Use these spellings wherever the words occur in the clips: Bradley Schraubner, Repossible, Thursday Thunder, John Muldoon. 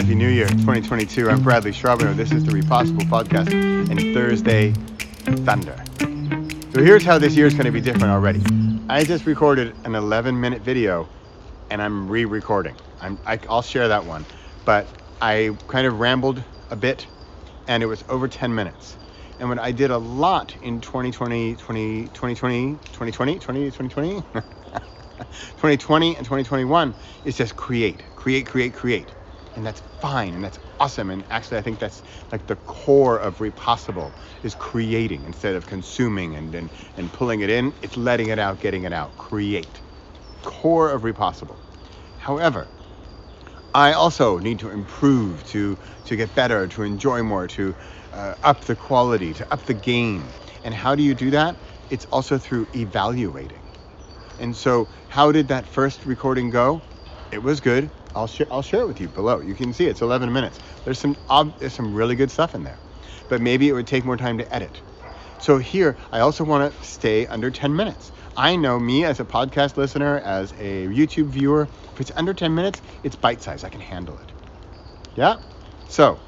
Happy New Year 2022. I'm Bradley Schraubner. This is the Repossible podcast and Thursday Thunder. So here's how this year is going to be different already. I just recorded an 11-minute video and I'm re-recording. I'll share that one. But I kind of rambled a bit and it was over 10 minutes. And what I did a lot in 2020 and 2021 is just create. And that's fine and that's awesome. And actually I think that's like the core of Repossible is creating instead of consuming and pulling it in. It's letting it out, getting it out, create. Core of Repossible. However, I also need to improve, to get better, to enjoy more, to up the quality, to up the game. And how do you do that? It's also through evaluating. And so how did that first recording go? It was good. I'll share it with you below. You can see it's 11 minutes. There's some really good stuff in there, but maybe it would take more time to edit. So here, I also want to stay under 10 minutes. I know me as a podcast listener, as a YouTube viewer, if it's under 10 minutes, it's bite-sized. I can handle it. Yeah? So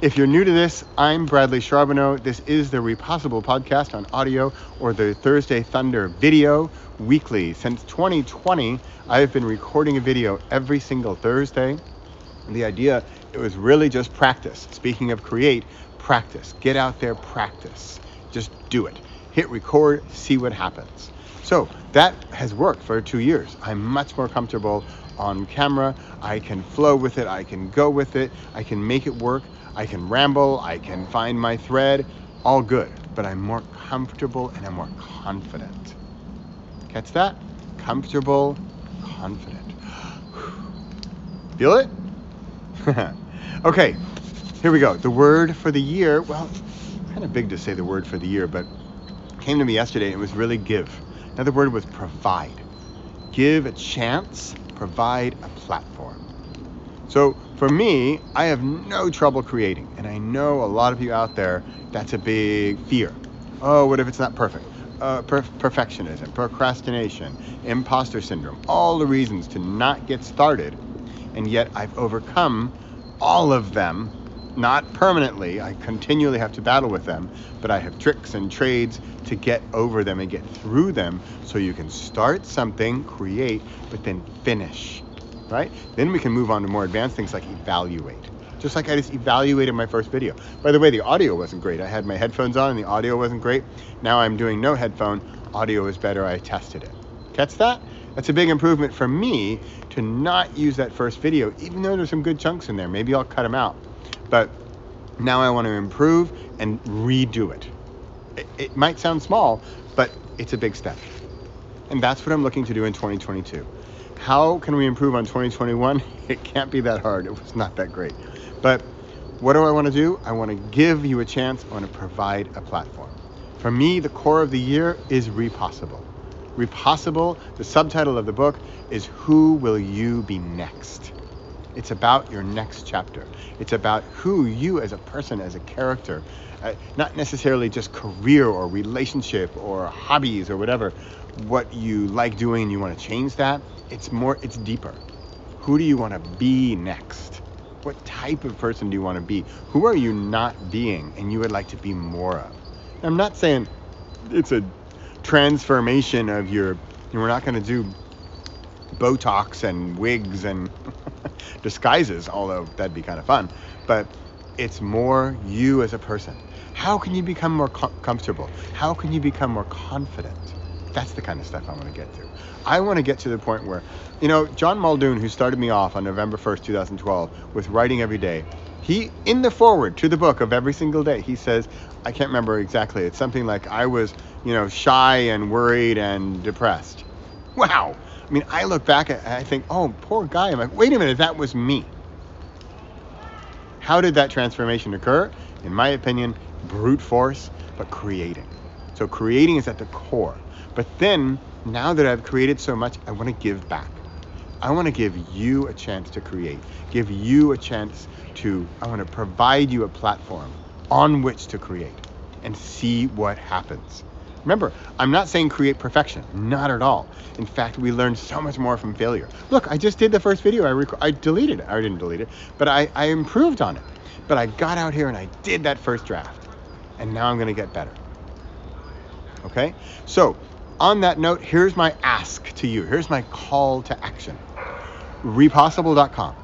if you're new to this, I'm Bradley Charbonneau. This is the Repossible podcast on audio, or the Thursday Thunder video weekly. Since 2020, I've been recording a video every single Thursday. And the idea, it was really just practice. Speaking of create, practice. Get out there, practice. Just do it. Hit record, see what happens. So that has worked for 2 years. I'm much more comfortable on camera. I can flow with it. I can go with it. I can make it work. I can ramble, I can find my thread, all good, but I'm more comfortable and I'm more confident. Catch that? Comfortable, confident. Feel it? Okay, here we go. The word for the year, well, kind of big to say the word for the year, but it came to me yesterday. It was really give. Another word was provide. Give a chance, provide a platform. So for me, I have no trouble creating. And I know a lot of you out there, that's a big fear. Oh, what if it's not perfect? Perfectionism, procrastination, imposter syndrome, all the reasons to not get started. And yet I've overcome all of them, not permanently. I continually have to battle with them, but I have tricks and trades to get over them and get through them. So you can start something, create, but then finish. Right? Then we can move on to more advanced things like evaluate. Just like I just evaluated my first video. By the way, the audio wasn't great. I had my headphones on and the audio wasn't great. Now I'm doing no headphone. Audio is better. I tested it. Catch that? That's a big improvement for me to not use that first video, even though there's some good chunks in there. Maybe I'll cut them out. But now I want to improve and redo it. It might sound small, but it's a big step. And that's what I'm looking to do in 2022. How can we improve on 2021? It can't be that hard. It was not that great. But what do I want to do? I want to give you a chance. I want to provide a platform. For me, the core of the year is Repossible. Repossible, the subtitle of the book, is Who Will You Be Next? It's about your next chapter. It's about who you as a person, as a character, not necessarily just career or relationship or hobbies or whatever, what you like doing and you want to change that. It's deeper. Who do you want to be next? What type of person do you want to be? Who are you not being and you would like to be more of? I'm not saying it's a transformation of we're not going to do Botox and wigs and disguises, although that'd be kind of fun, but it's more you as a person. How can you become more comfortable? How can you become more confident? That's the kind of stuff I want to get to. I want to get to the point where, John Muldoon, who started me off on November 1st, 2012, with writing every day, he, in the foreword to the book of every single day, he says, I can't remember exactly, it's something like, I was, shy and worried and depressed. Wow. I mean, I look back and I think, oh, poor guy. I'm like, wait a minute, that was me. How did that transformation occur? In my opinion, brute force, but creating. So creating is at the core. But then, now that I've created so much, I want to give back. I want to give you a chance to create, give you a chance to, I want to provide you a platform on which to create and see what happens. Remember, I'm not saying create perfection, not at all. In fact, we learn so much more from failure. Look, I just did the first video, I deleted it. I didn't delete it, but I improved on it. But I got out here and I did that first draft, and now I'm gonna get better. Okay, so on that note, here's my ask to you. Here's my call to action. Repossible.com,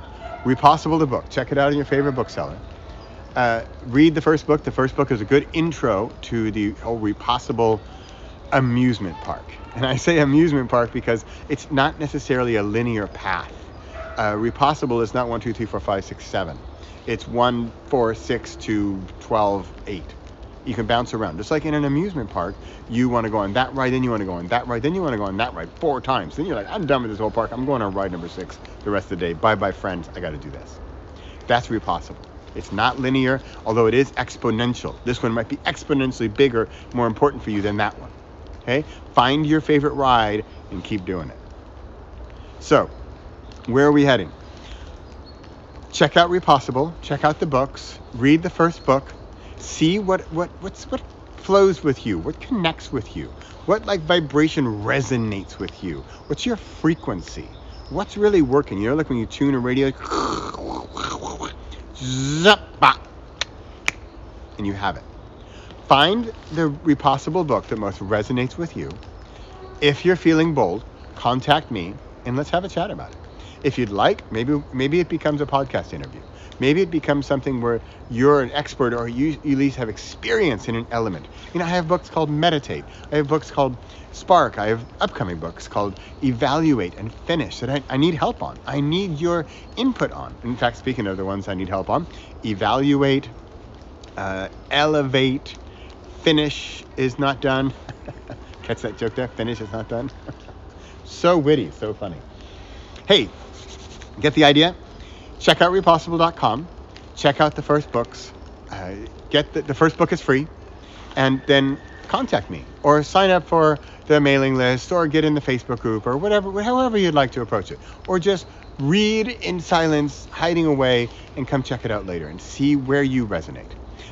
Repossible the book. Check it out in your favorite bookseller. Read the first book. The first book is a good intro to the whole Repossible amusement park. And I say amusement park because it's not necessarily a linear path. Repossible is not 1, 2, 3, 4, 5, 6, 7. It's 1, 4, 6 to 12, 8. You can bounce around. Just like in an amusement park, you want to go on that ride, then you want to go on that ride, then you want to go on that ride 4 times. Then you're like, I'm done with this whole park. I'm going on ride number 6 the rest of the day. Bye-bye, friends. I got to do this. That's Repossible. It's not linear, although it is exponential. This one might be exponentially bigger, more important for you than that one. Okay? Find your favorite ride and keep doing it. So, where are we heading? Check out Repossible. Check out the books. Read the first book. See what flows with you, what connects with you, what like vibration resonates with you. What's your frequency? What's really working? You know, like when you tune a radio, and you have it. Find the Repossible book that most resonates with you. If you're feeling bold, contact me and let's have a chat about it. If you'd like, maybe it becomes a podcast interview. Maybe it becomes something where you're an expert or you at least have experience in an element. You know, I have books called Meditate. I have books called Spark. I have upcoming books called Evaluate and Finish that I need help on. I need your input on. In fact, speaking of the ones I need help on, Evaluate, Elevate, Finish is not done. Catch that joke there? Finish is not done. So witty, so funny. Hey, get the idea? Check out Repossible.com. Check out the first books. Get the first book is free, and then contact me or sign up for the mailing list or get in the Facebook group or whatever, however you'd like to approach it, or just read in silence, hiding away, and come check it out later and see where you resonate.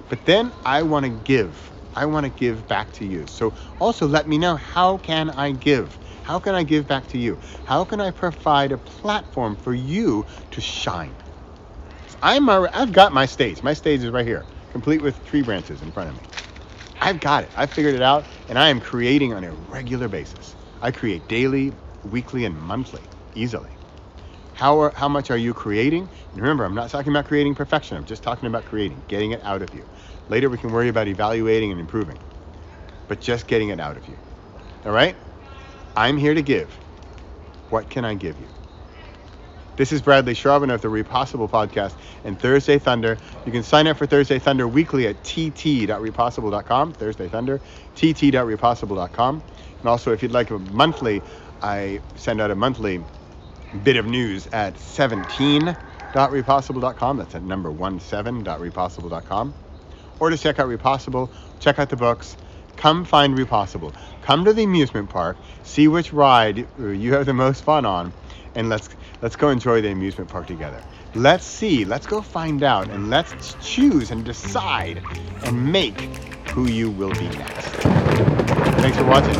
But then I want to give. I want to give back to you. So also let me know, how can I give? How can I give back to you? How can I provide a platform for you to shine? I've got my stage. My stage is right here, complete with tree branches in front of me. I've got it. I've figured it out, and I am creating on a regular basis. I create daily, weekly, and monthly, easily. How much are you creating? And remember, I'm not talking about creating perfection. I'm just talking about creating, getting it out of you. Later, we can worry about evaluating and improving, but just getting it out of you. All right? I'm here to give. What can I give you? This is Bradley Schraubner of the Repossible Podcast and Thursday Thunder. You can sign up for Thursday Thunder weekly at tt.repossible.com, Thursday Thunder, tt.repossible.com. And also, if you'd like a monthly, I send out a monthly bit of news at 17.repossible.com. That's at number 17.repossible.com. Or to check out Repossible, check out the books. Come find Repossible. Come to the amusement park. See which ride you have the most fun on, and let's go enjoy the amusement park together. Let's see. Let's go find out, and let's choose and decide and make who you will be next. Thanks for watching.